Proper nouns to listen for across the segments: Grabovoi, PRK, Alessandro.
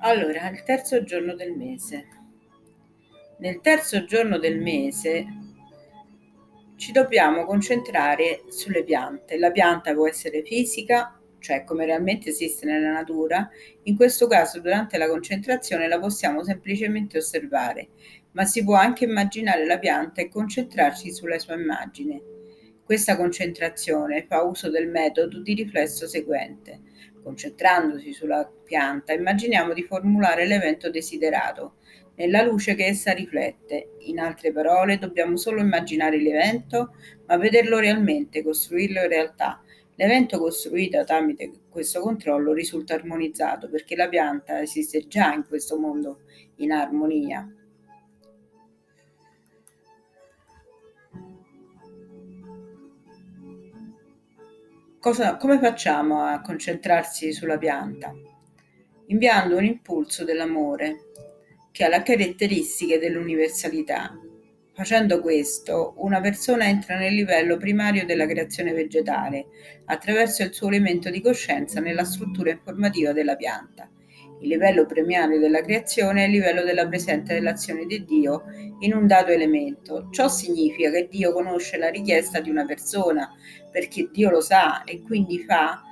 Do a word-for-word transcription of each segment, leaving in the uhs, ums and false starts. Allora, il terzo giorno del mese. Nel terzo giorno del mese ci dobbiamo concentrare sulle piante. La pianta può essere fisica, cioè come realmente esiste nella natura. In questo caso, durante la concentrazione la possiamo semplicemente osservare, ma si può anche immaginare la pianta e concentrarci sulla sua immagine. Questa concentrazione fa uso del metodo di riflesso seguente. Concentrandosi sulla pianta, immaginiamo di formulare l'evento desiderato nella luce che essa riflette. In altre parole, dobbiamo solo immaginare l'evento, ma vederlo realmente, costruirlo in realtà. L'evento costruito tramite questo controllo risulta armonizzato, perché la pianta esiste già in questo mondo in armonia. Cosa, come facciamo a concentrarsi sulla pianta? Inviando un impulso dell'amore, che ha le caratteristiche dell'universalità. Facendo questo, una persona entra nel livello primario della creazione vegetale, attraverso il suo elemento di coscienza nella struttura informativa della pianta. Il livello primario della creazione è il livello della presenza dell'azione di Dio in un dato elemento. Ciò significa che Dio conosce la richiesta di una persona, perché Dio lo sa e quindi fa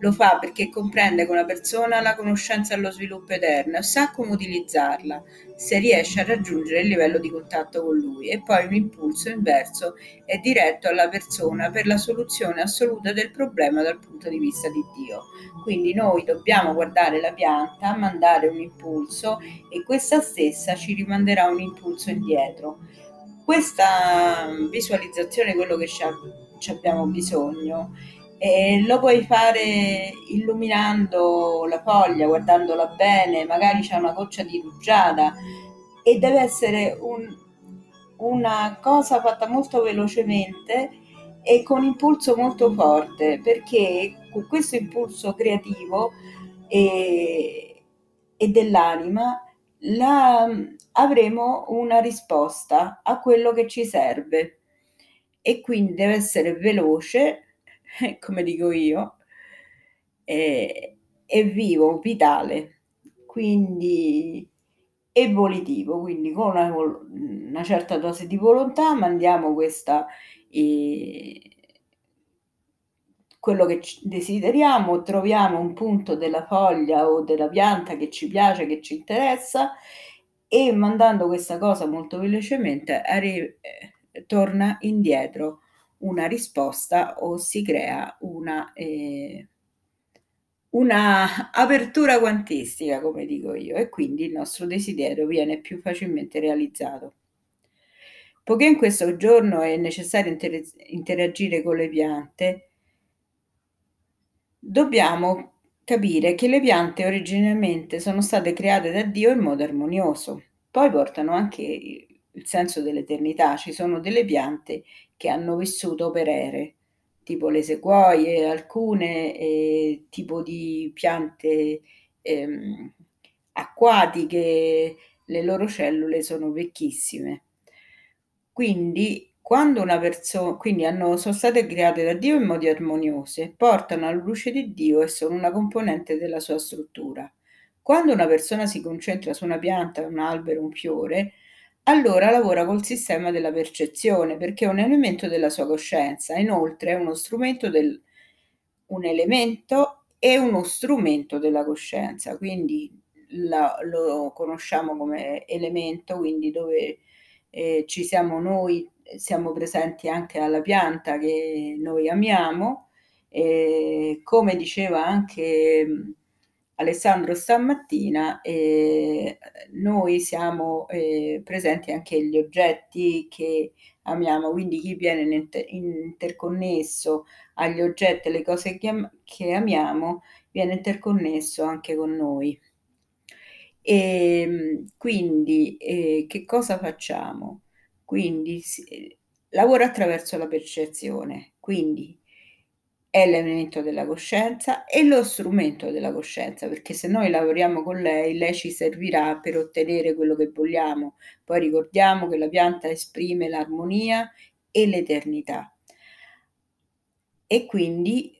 Lo fa perché comprende che una persona ha la conoscenza allo sviluppo eterno e sa come utilizzarla, se riesce a raggiungere il livello di contatto con lui, e poi un impulso inverso è diretto alla persona per la soluzione assoluta del problema dal punto di vista di Dio. Quindi noi dobbiamo guardare la pianta, mandare un impulso e questa stessa ci rimanderà un impulso indietro. Questa visualizzazione è quello che ci abbiamo bisogno. E lo puoi fare illuminando la foglia, guardandola bene, magari c'è una goccia di rugiada, e deve essere un, una cosa fatta molto velocemente e con impulso molto forte, perché con questo impulso creativo e, e dell'anima la, avremo una risposta a quello che ci serve, e quindi deve essere veloce, come dico io, è, è vivo, vitale, quindi è volitivo, quindi con una, una certa dose di volontà mandiamo questa, eh, quello che desideriamo, troviamo un punto della foglia o della pianta che ci piace, che ci interessa, e mandando questa cosa molto velocemente arri- torna indietro una risposta, o si crea una, eh, una apertura quantistica, come dico io, e quindi il nostro desiderio viene più facilmente realizzato. Poiché in questo giorno è necessario inter- interagire con le piante, dobbiamo capire che le piante originariamente sono state create da Dio in modo armonioso, poi portano anche il senso dell'eternità. Ci sono delle piante che hanno vissuto per ere, tipo le sequoie, alcune eh, tipo di piante ehm, acquatiche, le loro cellule sono vecchissime. Quindi quando una persona, quindi hanno, sono state create da Dio in modi armoniosi, portano alla luce di Dio e sono una componente della sua struttura. Quando una persona si concentra su una pianta, un albero, un fiore, allora lavora col sistema della percezione, perché è un elemento della sua coscienza. Inoltre è uno strumento del, un elemento è uno strumento della coscienza, quindi la, lo conosciamo come elemento, quindi dove eh, ci siamo noi, siamo presenti anche alla pianta che noi amiamo, e come diceva anche Alessandro stamattina, eh, noi siamo eh, presenti anche gli oggetti che amiamo, quindi chi viene in inter- interconnesso agli oggetti e le cose che, am- che amiamo viene interconnesso anche con noi. E quindi eh, che cosa facciamo? Quindi si, lavora attraverso la percezione, quindi è l'elemento della coscienza e lo strumento della coscienza, perché se noi lavoriamo con lei, lei ci servirà per ottenere quello che vogliamo. Poi ricordiamo che la pianta esprime l'armonia e l'eternità. E quindi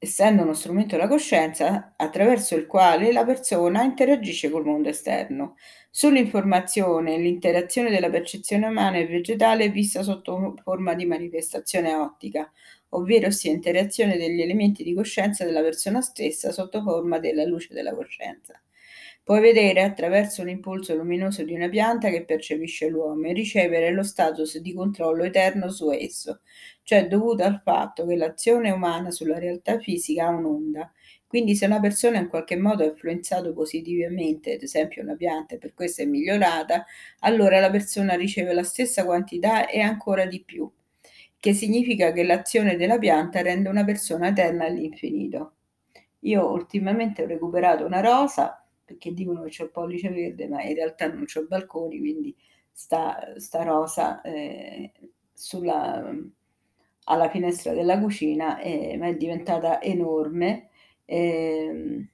essendo uno strumento della coscienza attraverso il quale la persona interagisce col mondo esterno. Sull'informazione e l'interazione della percezione umana e vegetale vista sotto forma di manifestazione ottica, ovvero sia interazione degli elementi di coscienza della persona stessa sotto forma della luce della coscienza. Puoi vedere attraverso l'impulso luminoso di una pianta che percepisce l'uomo e ricevere lo status di controllo eterno su esso, cioè dovuto al fatto che l'azione umana sulla realtà fisica ha un'onda. Quindi se una persona in qualche modo è influenzata positivamente, ad esempio una pianta, e per questo è migliorata, allora la persona riceve la stessa quantità e ancora di più, che significa che l'azione della pianta rende una persona eterna all'infinito. Io ultimamente ho recuperato una rosa, perché dicono che c'ho il pollice verde, ma in realtà non c'ho balconi, quindi sta, sta rosa eh, sulla, alla finestra della cucina, eh, ma è diventata enorme. Eh,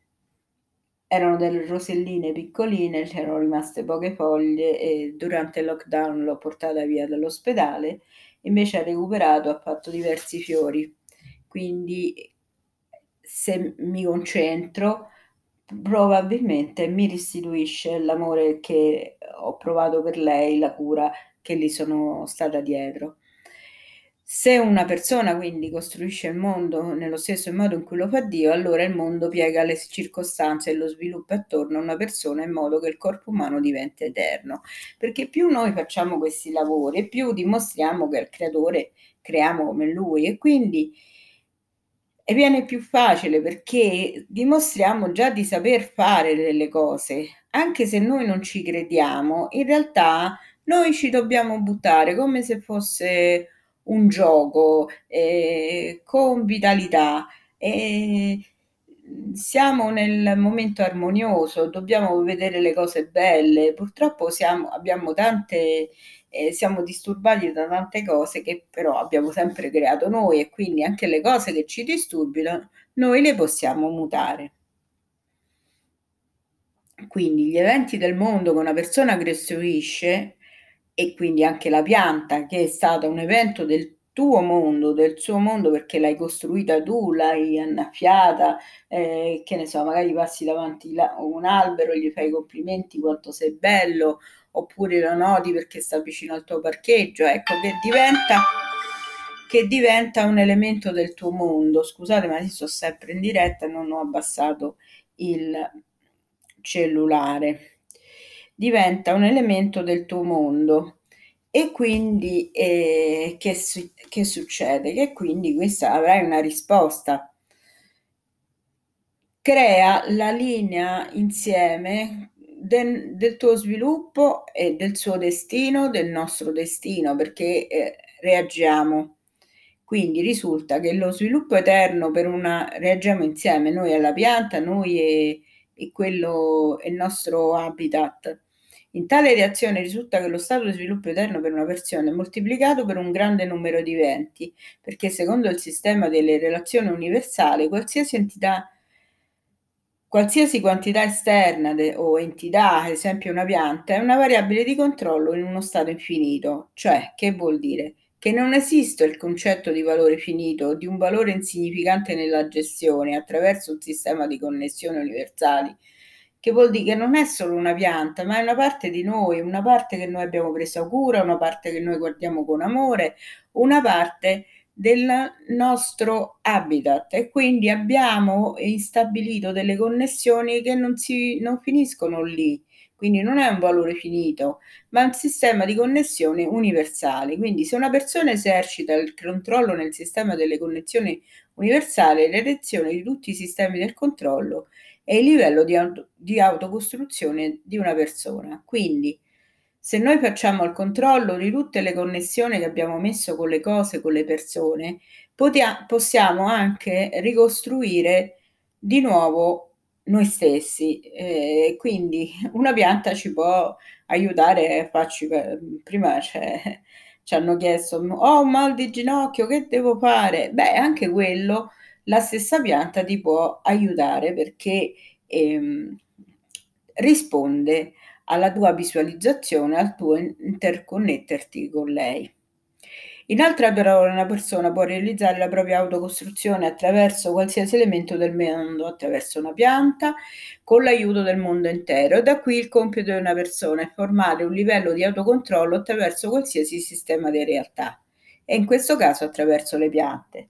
erano delle roselline piccoline, c'erano rimaste poche foglie e durante il lockdown l'ho portata via dall'ospedale, invece ha recuperato, ha fatto diversi fiori. Quindi se mi concentro probabilmente mi restituisce l'amore che ho provato per lei, la cura che gli sono stata dietro. Se una persona quindi costruisce il mondo nello stesso modo in cui lo fa Dio, allora il mondo piega le circostanze e lo sviluppo attorno a una persona in modo che il corpo umano diventi eterno. Perché più noi facciamo questi lavori, più dimostriamo che il creatore creiamo come lui, e quindi e viene più facile, perché dimostriamo già di saper fare delle cose. Anche se noi non ci crediamo, in realtà noi ci dobbiamo buttare come se fosse un gioco, eh, con vitalità, e siamo nel momento armonioso, dobbiamo vedere le cose belle. Purtroppo siamo, abbiamo tante eh, siamo disturbati da tante cose che però abbiamo sempre creato noi, e quindi anche le cose che ci disturbano noi le possiamo mutare. Quindi gli eventi del mondo che una persona costruisce, e quindi anche la pianta che è stata un evento del tuo mondo, del suo mondo, perché l'hai costruita tu, l'hai annaffiata, eh, che ne so, magari passi davanti a un albero e gli fai complimenti quanto sei bello, oppure lo noti perché sta vicino al tuo parcheggio, ecco che diventa, che diventa un elemento del tuo mondo. Scusate, ma adesso sto sempre in diretta e non ho abbassato il cellulare. Diventa un elemento del tuo mondo, e quindi eh, che, su- che succede? Che quindi questa avrai una risposta. Crea la linea insieme de- del tuo sviluppo e del suo destino, del nostro destino, perché eh, reagiamo. Quindi risulta che lo sviluppo eterno per una reagiamo insieme, noi alla pianta, noi e, e quello è il nostro habitat. In tale reazione risulta che lo stato di sviluppo eterno per una persona è moltiplicato per un grande numero di eventi, perché secondo il sistema delle relazioni universali, qualsiasi entità, qualsiasi quantità esterna de, o entità, ad esempio una pianta, è una variabile di controllo in uno stato infinito. Cioè, che vuol dire? Che non esiste il concetto di valore finito o di un valore insignificante nella gestione attraverso un sistema di connessioni universali, che vuol dire che non è solo una pianta, ma è una parte di noi, una parte che noi abbiamo preso cura, una parte che noi guardiamo con amore, una parte del nostro habitat, e quindi abbiamo instabilito delle connessioni che non, si, non finiscono lì. Quindi non è un valore finito, ma è un sistema di connessioni universali. Quindi se una persona esercita il controllo nel sistema delle connessioni universali, l'elezione di tutti i sistemi del controllo e il livello di, auto, di autocostruzione di una persona. Quindi, se noi facciamo il controllo di tutte le connessioni che abbiamo messo con le cose, con le persone, potia, possiamo anche ricostruire di nuovo noi stessi. Eh, quindi una pianta ci può aiutare. Faccio, prima cioè, ci hanno chiesto: ho un mal di ginocchio, che devo fare? Beh, anche quello la stessa pianta ti può aiutare, perché ehm, risponde alla tua visualizzazione, al tuo interconnetterti con lei. Inoltre, però, una persona può realizzare la propria autocostruzione attraverso qualsiasi elemento del mondo, attraverso una pianta, con l'aiuto del mondo intero. E da qui il compito di una persona è formare un livello di autocontrollo attraverso qualsiasi sistema di realtà, e in questo caso attraverso le piante.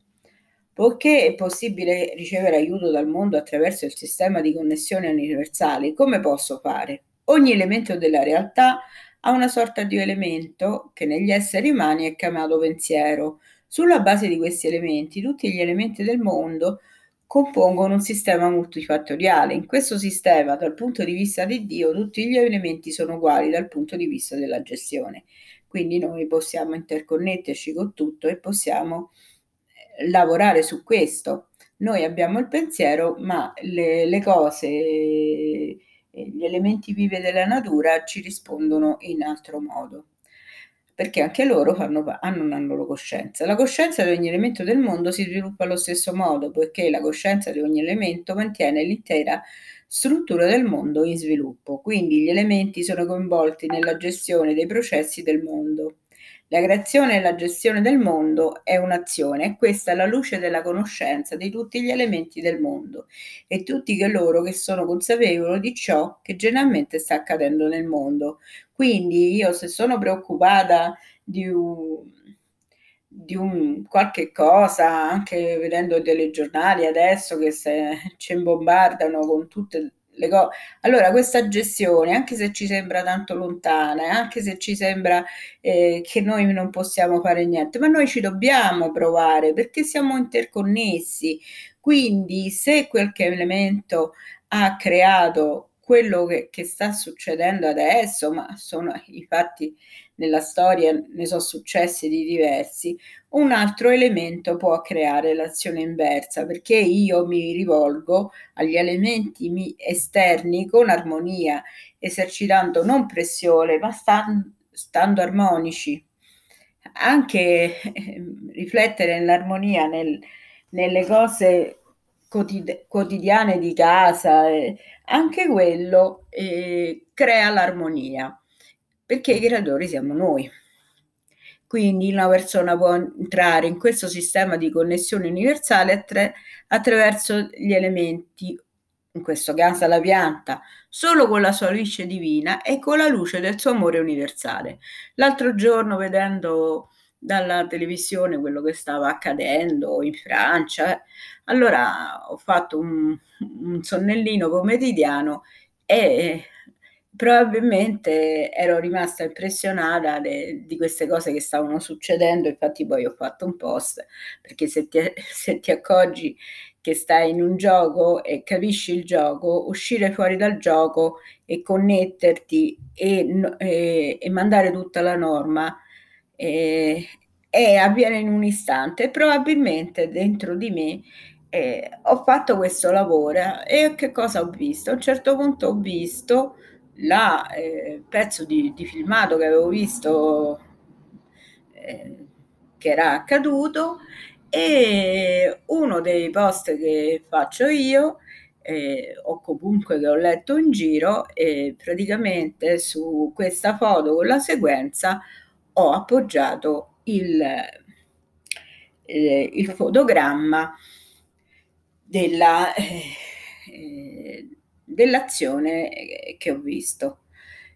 Poiché è possibile ricevere aiuto dal mondo attraverso il sistema di connessioni universali, come posso fare? Ogni elemento della realtà ha una sorta di elemento che negli esseri umani è chiamato pensiero. Sulla base di questi elementi, tutti gli elementi del mondo compongono un sistema multifattoriale. In questo sistema, dal punto di vista di Dio, tutti gli elementi sono uguali dal punto di vista della gestione. Quindi noi possiamo interconnetterci con tutto e possiamo lavorare su questo. Noi abbiamo il pensiero, ma le, le cose, gli elementi vivi della natura ci rispondono in altro modo, perché anche loro fanno, hanno una loro coscienza. La coscienza di ogni elemento del mondo si sviluppa allo stesso modo, poiché la coscienza di ogni elemento mantiene l'intera struttura del mondo in sviluppo. Quindi gli elementi sono coinvolti nella gestione dei processi del mondo. La creazione e la gestione del mondo è un'azione, e questa è la luce della conoscenza di tutti gli elementi del mondo e tutti coloro che sono consapevoli di ciò che generalmente sta accadendo nel mondo. Quindi io, se sono preoccupata di un, di un qualche cosa, anche vedendo i telegiornali adesso che se, ci bombardano con tutte le cose, allora questa gestione, anche se ci sembra tanto lontana, anche se ci sembra eh, che noi non possiamo fare niente, ma noi ci dobbiamo provare, perché siamo interconnessi. Quindi se quel che elemento ha creato quello che, che sta succedendo adesso, ma sono infatti nella storia ne sono successi di diversi, un altro elemento può creare l'azione inversa, perché io mi rivolgo agli elementi esterni con armonia, esercitando non pressione, ma stando, stando armonici. Anche eh, riflettere nell'armonia, nel, nelle cose quotidiane di casa, eh, anche quello eh, crea l'armonia, perché i creatori siamo noi. Quindi una persona può entrare in questo sistema di connessione universale attra- attraverso gli elementi, in questo caso la pianta, solo con la sua luce divina e con la luce del suo amore universale. L'altro giorno, vedendo dalla televisione quello che stava accadendo in Francia, allora ho fatto un, un sonnellino pomeridiano e probabilmente ero rimasta impressionata de, di queste cose che stavano succedendo. Infatti poi ho fatto un post, perché se ti, se ti accorgi che stai in un gioco e capisci il gioco, uscire fuori dal gioco e connetterti e, e, e mandare tutta la norma E, e avviene in un istante. Probabilmente dentro di me eh, ho fatto questo lavoro, e che cosa ho visto? A un certo punto ho visto la eh, pezzo di, di filmato che avevo visto eh, che era accaduto, e uno dei post che faccio io Eh, o comunque che ho letto in giro, eh, praticamente su questa foto con la sequenza ho appoggiato il, eh, il fotogramma della, eh, dell'azione che ho visto,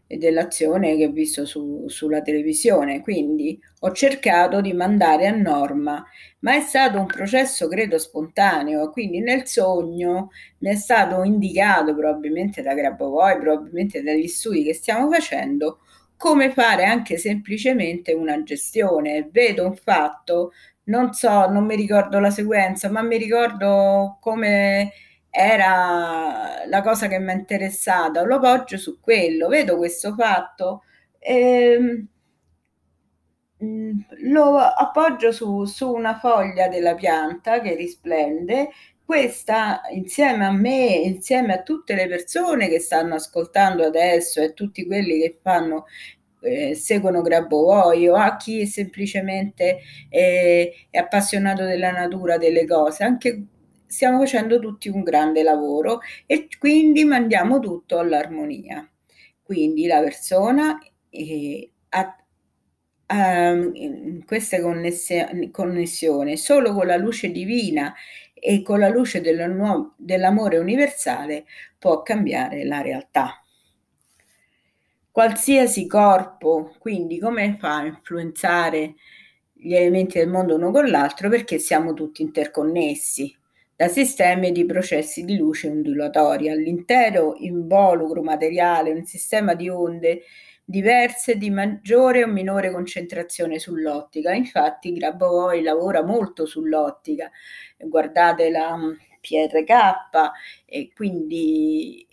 dell'azione che ho visto su, sulla televisione. Quindi ho cercato di mandare a norma, ma è stato un processo, credo, spontaneo. Quindi nel sogno mi è stato indicato, probabilmente da Grabovoi, probabilmente dagli studi che stiamo facendo, come fare anche semplicemente una gestione. Vedo un fatto, non so, non mi ricordo la sequenza, ma mi ricordo come era la cosa che mi è interessata, lo appoggio su quello. Vedo questo fatto, ehm, lo appoggio su, su una foglia della pianta che risplende. Questa, insieme a me, insieme a tutte le persone che stanno ascoltando adesso e tutti quelli che fanno eh, seguono Grabovoi, o a chi semplicemente eh, è appassionato della natura, delle cose, anche stiamo facendo tutti un grande lavoro, e quindi mandiamo tutto all'armonia. Quindi la persona eh, ha ehm, questa connesse- connessione solo con la luce divina e con la luce del nuovo, dell'amore universale può cambiare la realtà. Qualsiasi corpo, quindi, come fa a influenzare gli elementi del mondo uno con l'altro? Perché siamo tutti interconnessi da sistemi di processi di luce ondulatori. All'intero involucro materiale, un sistema di onde diverse di maggiore o minore concentrazione sull'ottica. Infatti Grabovoi lavora molto sull'ottica, guardate la P R K, e quindi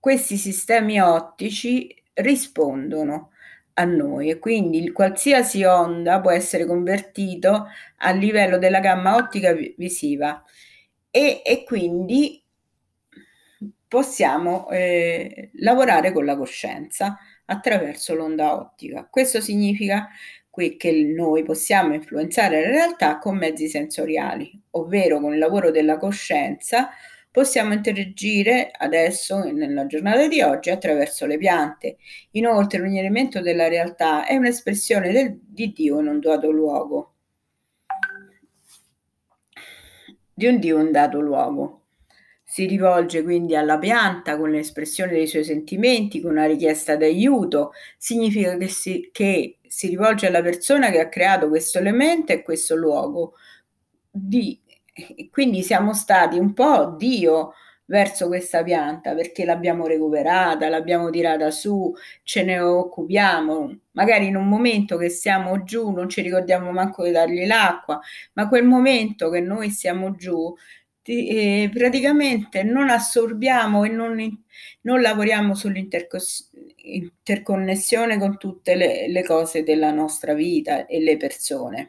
questi sistemi ottici rispondono a noi, e quindi qualsiasi onda può essere convertito a livello della gamma ottica visiva e, e quindi possiamo eh, lavorare con la coscienza attraverso l'onda ottica. Questo significa qui che noi possiamo influenzare la realtà con mezzi sensoriali, ovvero con il lavoro della coscienza possiamo interagire adesso, nella giornata di oggi, attraverso le piante. Inoltre ogni elemento della realtà è un'espressione del, di Dio in un dato luogo. Di un Dio in un dato luogo. Si rivolge quindi alla pianta con l'espressione dei suoi sentimenti, con una richiesta d'aiuto. Significa che si, che si rivolge alla persona che ha creato questo elemento e questo luogo di... Quindi siamo stati un po' Dio verso questa pianta, perché l'abbiamo recuperata, l'abbiamo tirata su, ce ne occupiamo. Magari in un momento che siamo giù non ci ricordiamo manco di dargli l'acqua, ma quel momento che noi siamo giù eh, praticamente non assorbiamo e non, non lavoriamo sull'interconnessione con tutte le, le cose della nostra vita e le persone.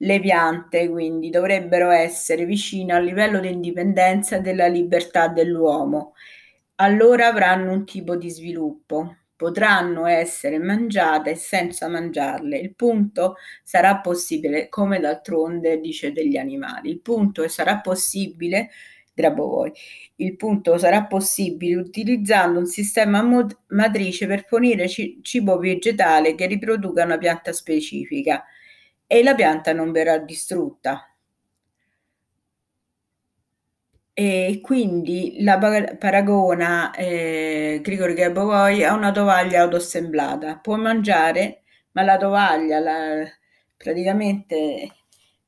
Le piante quindi dovrebbero essere vicine al livello di indipendenza e della libertà dell'uomo, allora avranno un tipo di sviluppo, potranno essere mangiate senza mangiarle, il punto sarà possibile, come d'altronde dice degli animali, il punto sarà possibile, Grabovoi, il punto sarà possibile utilizzando un sistema mod- matrice per fornire c- cibo vegetale che riproduca una pianta specifica, e la pianta non verrà distrutta. E quindi la paragona eh, Grigori Grabovoi a una tovaglia autoassemblata. Può mangiare, ma la tovaglia, la, praticamente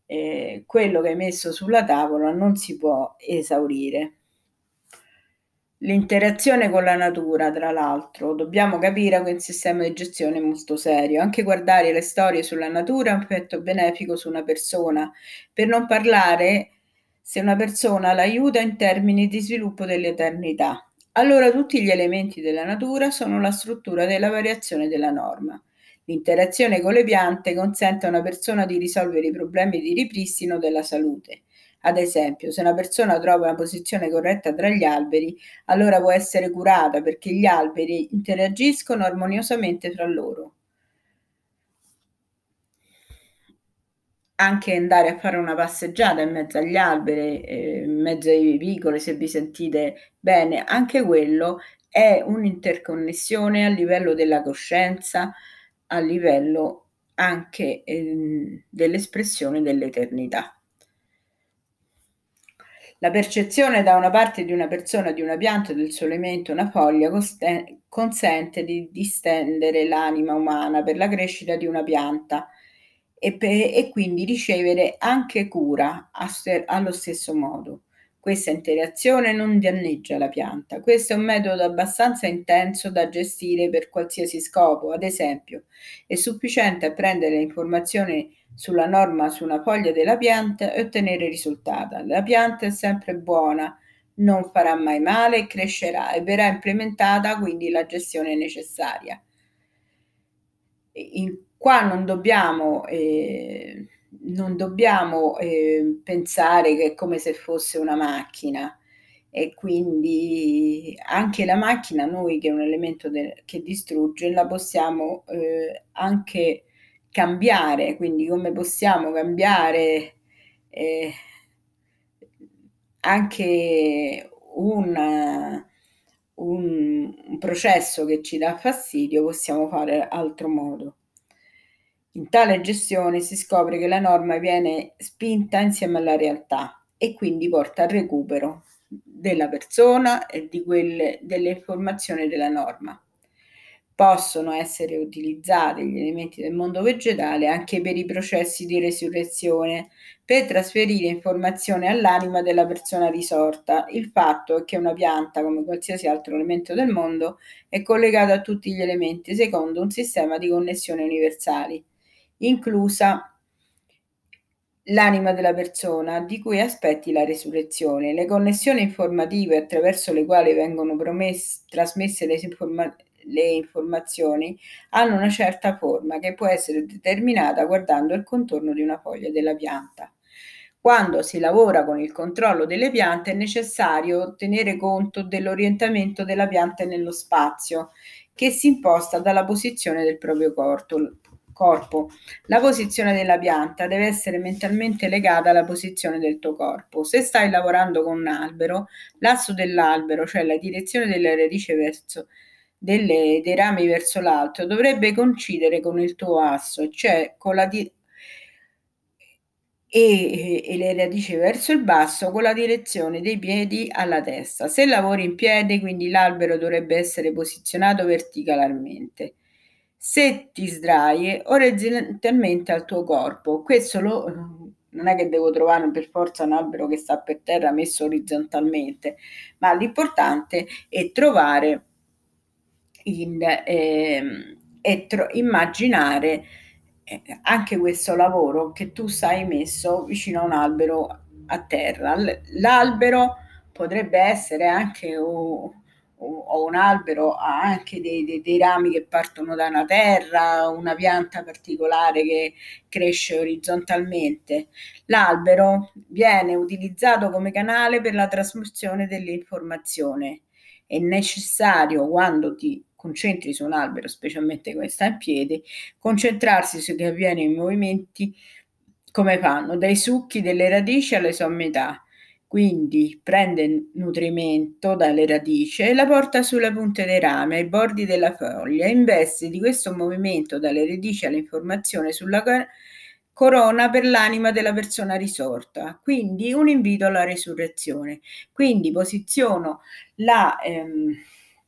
eh, quello che hai messo sulla tavola non si può esaurire. L'interazione con la natura, tra l'altro, dobbiamo capire che il sistema di gestione è molto serio. Anche guardare le storie sulla natura ha un effetto benefico su una persona, per non parlare se una persona l'aiuta in termini di sviluppo dell'eternità. Allora tutti gli elementi della natura sono la struttura della variazione della norma. L'interazione con le piante consente a una persona di risolvere i problemi di ripristino della salute. Ad esempio, se una persona trova una posizione corretta tra gli alberi, allora può essere curata perché gli alberi interagiscono armoniosamente fra loro. Anche andare a fare una passeggiata in mezzo agli alberi, eh, in mezzo ai vicoli, se vi sentite bene, anche quello è un'interconnessione a livello della coscienza, a livello anche eh, dell'espressione dell'eternità. La percezione da una parte di una persona, di una pianta, del suo elemento, una foglia, coste- consente di distendere l'anima umana per la crescita di una pianta e, pe- e quindi ricevere anche cura st- allo stesso modo. Questa interazione non danneggia la pianta. Questo è un metodo abbastanza intenso da gestire per qualsiasi scopo. Ad esempio, è sufficiente prendere le informazioni sulla norma su una foglia della pianta e ottenere il risultato. La pianta è sempre buona, non farà mai male, crescerà e verrà implementata quindi la gestione necessaria. In, qua non dobbiamo... Eh, Non dobbiamo eh, pensare che è come se fosse una macchina, e quindi anche la macchina, noi che è un elemento de- che distrugge, la possiamo eh, anche cambiare, quindi come possiamo cambiare eh, anche una, un, un processo che ci dà fastidio, possiamo fare altro modo. In tale gestione si scopre che la norma viene spinta insieme alla realtà e quindi porta al recupero della persona e di quelle, delle informazioni della norma. Possono essere utilizzati gli elementi del mondo vegetale anche per i processi di resurrezione, per trasferire informazione all'anima della persona risorta. Il fatto è che una pianta, come qualsiasi altro elemento del mondo, è collegata a tutti gli elementi secondo un sistema di connessioni universali, inclusa l'anima della persona, di cui aspetti la resurrezione. Le connessioni informative attraverso le quali vengono promesse, trasmesse le informazioni Le informazioni hanno una certa forma che può essere determinata guardando il contorno di una foglia della pianta. Quando si lavora con il controllo delle piante è necessario tenere conto dell'orientamento della pianta nello spazio, che si imposta dalla posizione del proprio corpo. La posizione della pianta deve essere mentalmente legata alla posizione del tuo corpo. Se stai lavorando con un albero, l'asso dell'albero, cioè la direzione delle radici verso Delle, dei rami verso l'alto, dovrebbe coincidere con il tuo asso, cioè con la di- e, e le radici verso il basso, con la direzione dei piedi alla testa. Se lavori in piedi, quindi l'albero dovrebbe essere posizionato verticalmente. Se ti sdrai orizzontalmente al tuo corpo, questo lo non è che devo trovare per forza un albero che sta per terra messo orizzontalmente, ma l'importante è trovare In, eh, e tro- immaginare eh, anche questo lavoro che tu stai messo vicino a un albero a terra. L- l'albero potrebbe essere anche o, o, o un albero ha anche dei, dei, dei rami che partono da una terra, una pianta particolare che cresce orizzontalmente. L'albero viene utilizzato come canale per la trasmissione dell'informazione. È necessario, quando ti concentri su un albero, specialmente quando sta in piedi, concentrarsi su che avviene i movimenti, come fanno, dai succhi delle radici alle sommità. Quindi prende nutrimento dalle radici e la porta sulla punta dei rami, ai bordi della foglia, e investe di questo movimento dalle radici all'informazione sulla corona per l'anima della persona risorta, quindi un invito alla resurrezione. Quindi posiziono la ehm,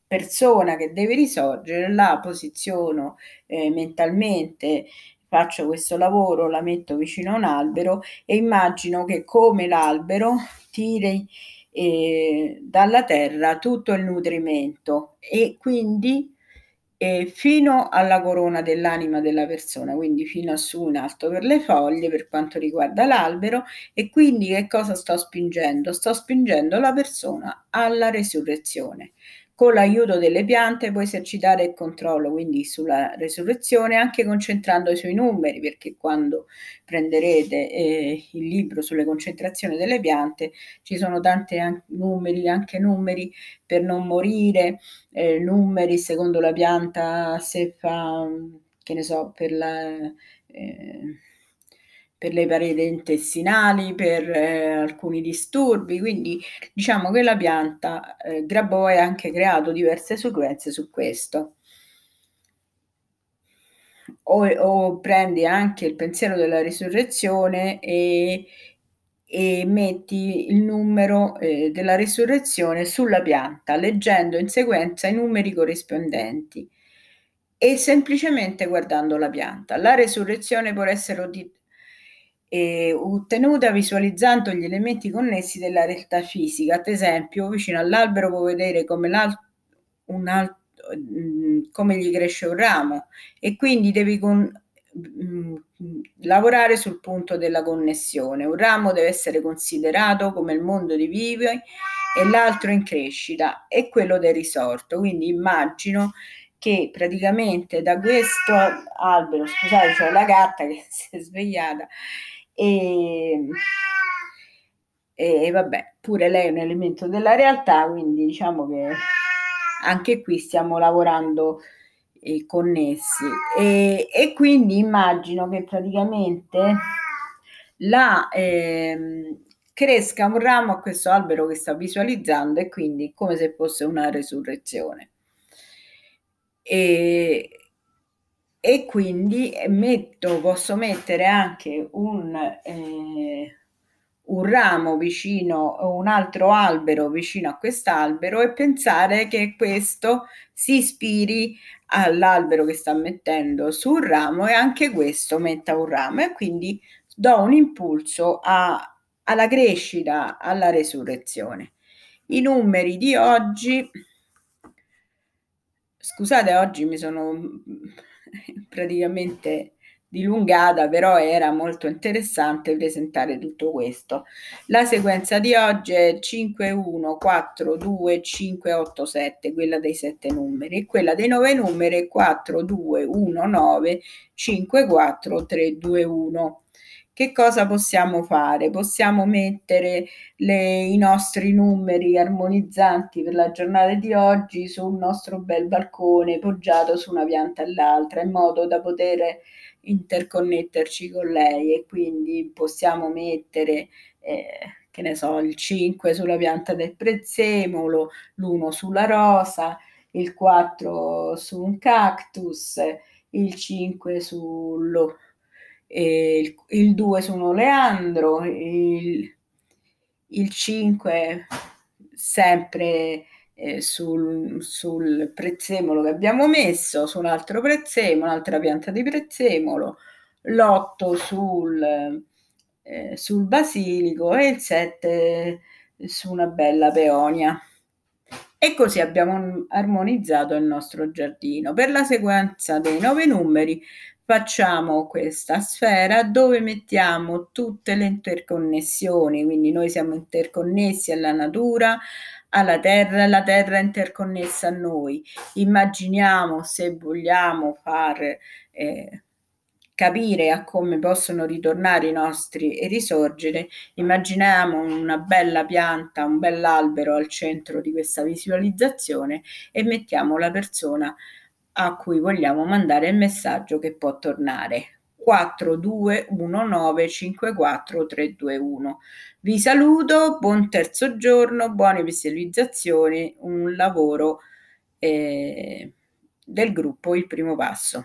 persona che deve risorgere, la posiziono eh, mentalmente, faccio questo lavoro, la metto vicino a un albero e immagino che come l'albero tiri eh, dalla terra tutto il nutrimento e quindi E fino alla corona dell'anima della persona, quindi fino a su in alto per le foglie per quanto riguarda l'albero. E quindi che cosa sto spingendo? Sto spingendo la persona alla resurrezione. Con l'aiuto delle piante puoi esercitare il controllo quindi sulla resurrezione, anche concentrando sui numeri, perché quando prenderete eh, il libro sulle concentrazioni delle piante ci sono tanti an- numeri, anche numeri per non morire, eh, numeri secondo la pianta, se fa, che ne so, per la... Eh, per le pareti intestinali, per eh, alcuni disturbi. Quindi diciamo che la pianta eh, Grabovoi ha anche creato diverse sequenze su questo. O, o prendi anche il pensiero della risurrezione e, e metti il numero eh, della risurrezione sulla pianta, leggendo in sequenza i numeri corrispondenti e semplicemente guardando la pianta. La risurrezione può essere di- E ottenuta visualizzando gli elementi connessi della realtà fisica. Ad esempio, vicino all'albero può vedere come, un alt- come gli cresce un ramo e quindi devi con- lavorare sul punto della connessione. Un ramo deve essere considerato come il mondo di vivi e l'altro in crescita è quello del risorto. Quindi immagino che praticamente da questo albero, scusate, c'è la gatta che si è svegliata, E, e vabbè, pure lei è un elemento della realtà, quindi diciamo che anche qui stiamo lavorando eh, connessi e, e quindi immagino che praticamente la, eh, cresca un ramo a questo albero che sta visualizzando, e quindi come se fosse una resurrezione. E, e quindi metto, posso mettere anche un, eh, un ramo vicino, un altro albero vicino a quest'albero, e pensare che questo si ispiri all'albero che sta mettendo sul ramo, e anche questo metta un ramo, e quindi do un impulso a, alla crescita, alla resurrezione. I numeri di oggi, scusate, oggi mi sono praticamente dilungata, però era molto interessante presentare tutto questo. La sequenza di oggi è cinque uno quattro due cinque otto sette, quella dei sette numeri, e quella dei nove numeri quattro due uno nove cinque quattro tre due uno. Che cosa possiamo fare? Possiamo mettere le, i nostri numeri armonizzanti per la giornata di oggi sul nostro bel balcone, poggiato su una pianta all'altra, in modo da poter interconnetterci con lei, e quindi possiamo mettere eh, che ne so, il cinque sulla pianta del prezzemolo, l'uno sulla rosa, il quattro su un cactus, il cinque sullo Il, il due su un oleandro, il, il cinque sempre eh, sul, sul prezzemolo che abbiamo messo, su un altro prezzemolo, un'altra pianta di prezzemolo, l'otto sul, eh, sul basilico, e il sette su una bella peonia. E così abbiamo armonizzato il nostro giardino. Per la sequenza dei nove numeri facciamo questa sfera dove mettiamo tutte le interconnessioni, quindi noi siamo interconnessi alla natura, alla terra, la terra è interconnessa a noi. Immaginiamo, se vogliamo far eh, capire a come possono ritornare i nostri e risorgere, immaginiamo una bella pianta, un bell'albero al centro di questa visualizzazione, e mettiamo la persona a cui vogliamo mandare il messaggio che può tornare. quattro due uno nove cinque quattro tre due uno. Vi saluto, buon terzo giorno, buone visualizzazioni, un lavoro eh, del gruppo Il Primo Passo.